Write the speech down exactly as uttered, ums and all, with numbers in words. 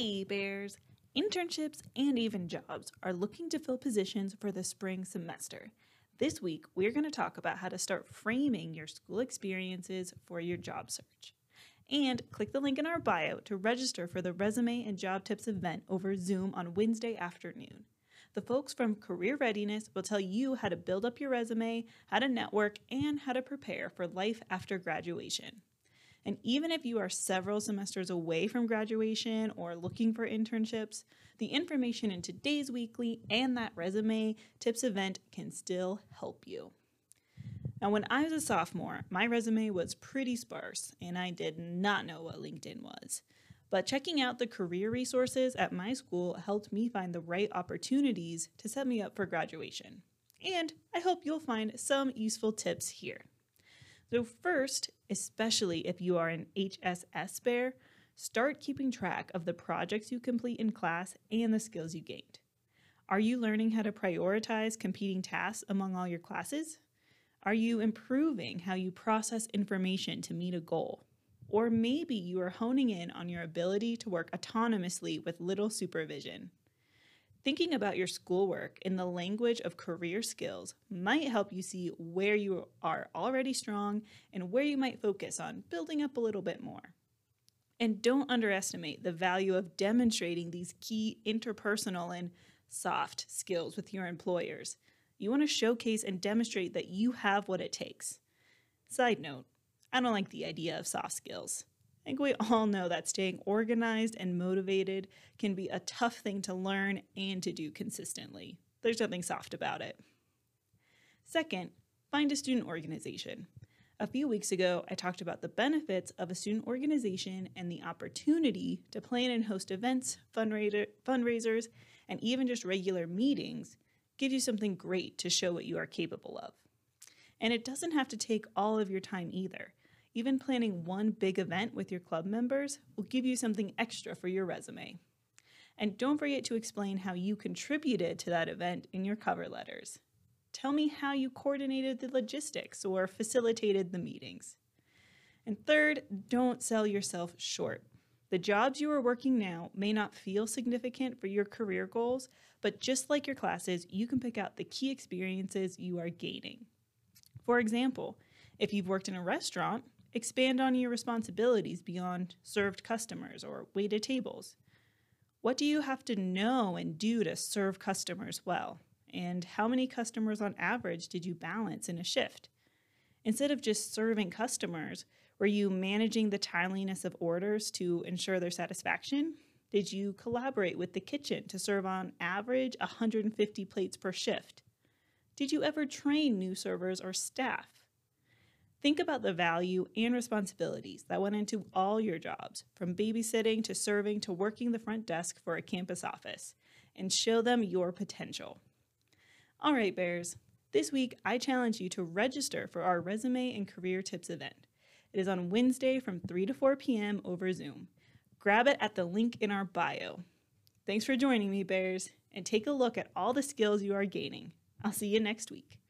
Hey Bears! Internships and even jobs are looking to fill positions for the spring semester. This week, we're going to talk about how to start framing your school experiences for your job search. And click the link in our bio to register for the Resume and Job Tips event over Zoom on Wednesday afternoon. The folks from Career Readiness will tell you how to build up your resume, how to network, and how to prepare for life after graduation. And even if you are several semesters away from graduation or looking for internships, the information in today's weekly and that resume tips event can still help you. Now, when I was a sophomore, my resume was pretty sparse and I did not know what LinkedIn was. But checking out the career resources at my school helped me find the right opportunities to set me up for graduation. And I hope you'll find some useful tips here. So first, especially if you are an H S S bear, start keeping track of the projects you complete in class and the skills you gained. Are you learning how to prioritize competing tasks among all your classes? Are you improving how you process information to meet a goal? Or maybe you are honing in on your ability to work autonomously with little supervision. Thinking about your schoolwork in the language of career skills might help you see where you are already strong and where you might focus on building up a little bit more. And don't underestimate the value of demonstrating these key interpersonal and soft skills with your employers. You want to showcase and demonstrate that you have what it takes. Side note, I don't like the idea of soft skills. I think we all know that staying organized and motivated can be a tough thing to learn and to do consistently. There's nothing soft about it. Second, find a student organization. A few weeks ago, I talked about the benefits of a student organization and the opportunity to plan and host events, fundraisers, and even just regular meetings gives you something great to show what you are capable of. And it doesn't have to take all of your time either. Even planning one big event with your club members will give you something extra for your resume. And don't forget to explain how you contributed to that event in your cover letters. Tell me how you coordinated the logistics or facilitated the meetings. And third, don't sell yourself short. The jobs you are working now may not feel significant for your career goals, but just like your classes, you can pick out the key experiences you are gaining. For example, if you've worked in a restaurant, expand on your responsibilities beyond served customers or waited tables. What do you have to know and do to serve customers well? And how many customers on average did you balance in a shift? Instead of just serving customers, were you managing the timeliness of orders to ensure their satisfaction? Did you collaborate with the kitchen to serve on average one hundred fifty plates per shift? Did you ever train new servers or staff? Think about the value and responsibilities that went into all your jobs, from babysitting to serving to working the front desk for a campus office, and show them your potential. All right, Bears, this week I challenge you to register for our Resume and Career Tips event. It is on Wednesday from three to four p m over Zoom. Grab it at the link in our bio. Thanks for joining me, Bears, and take a look at all the skills you are gaining. I'll see you next week.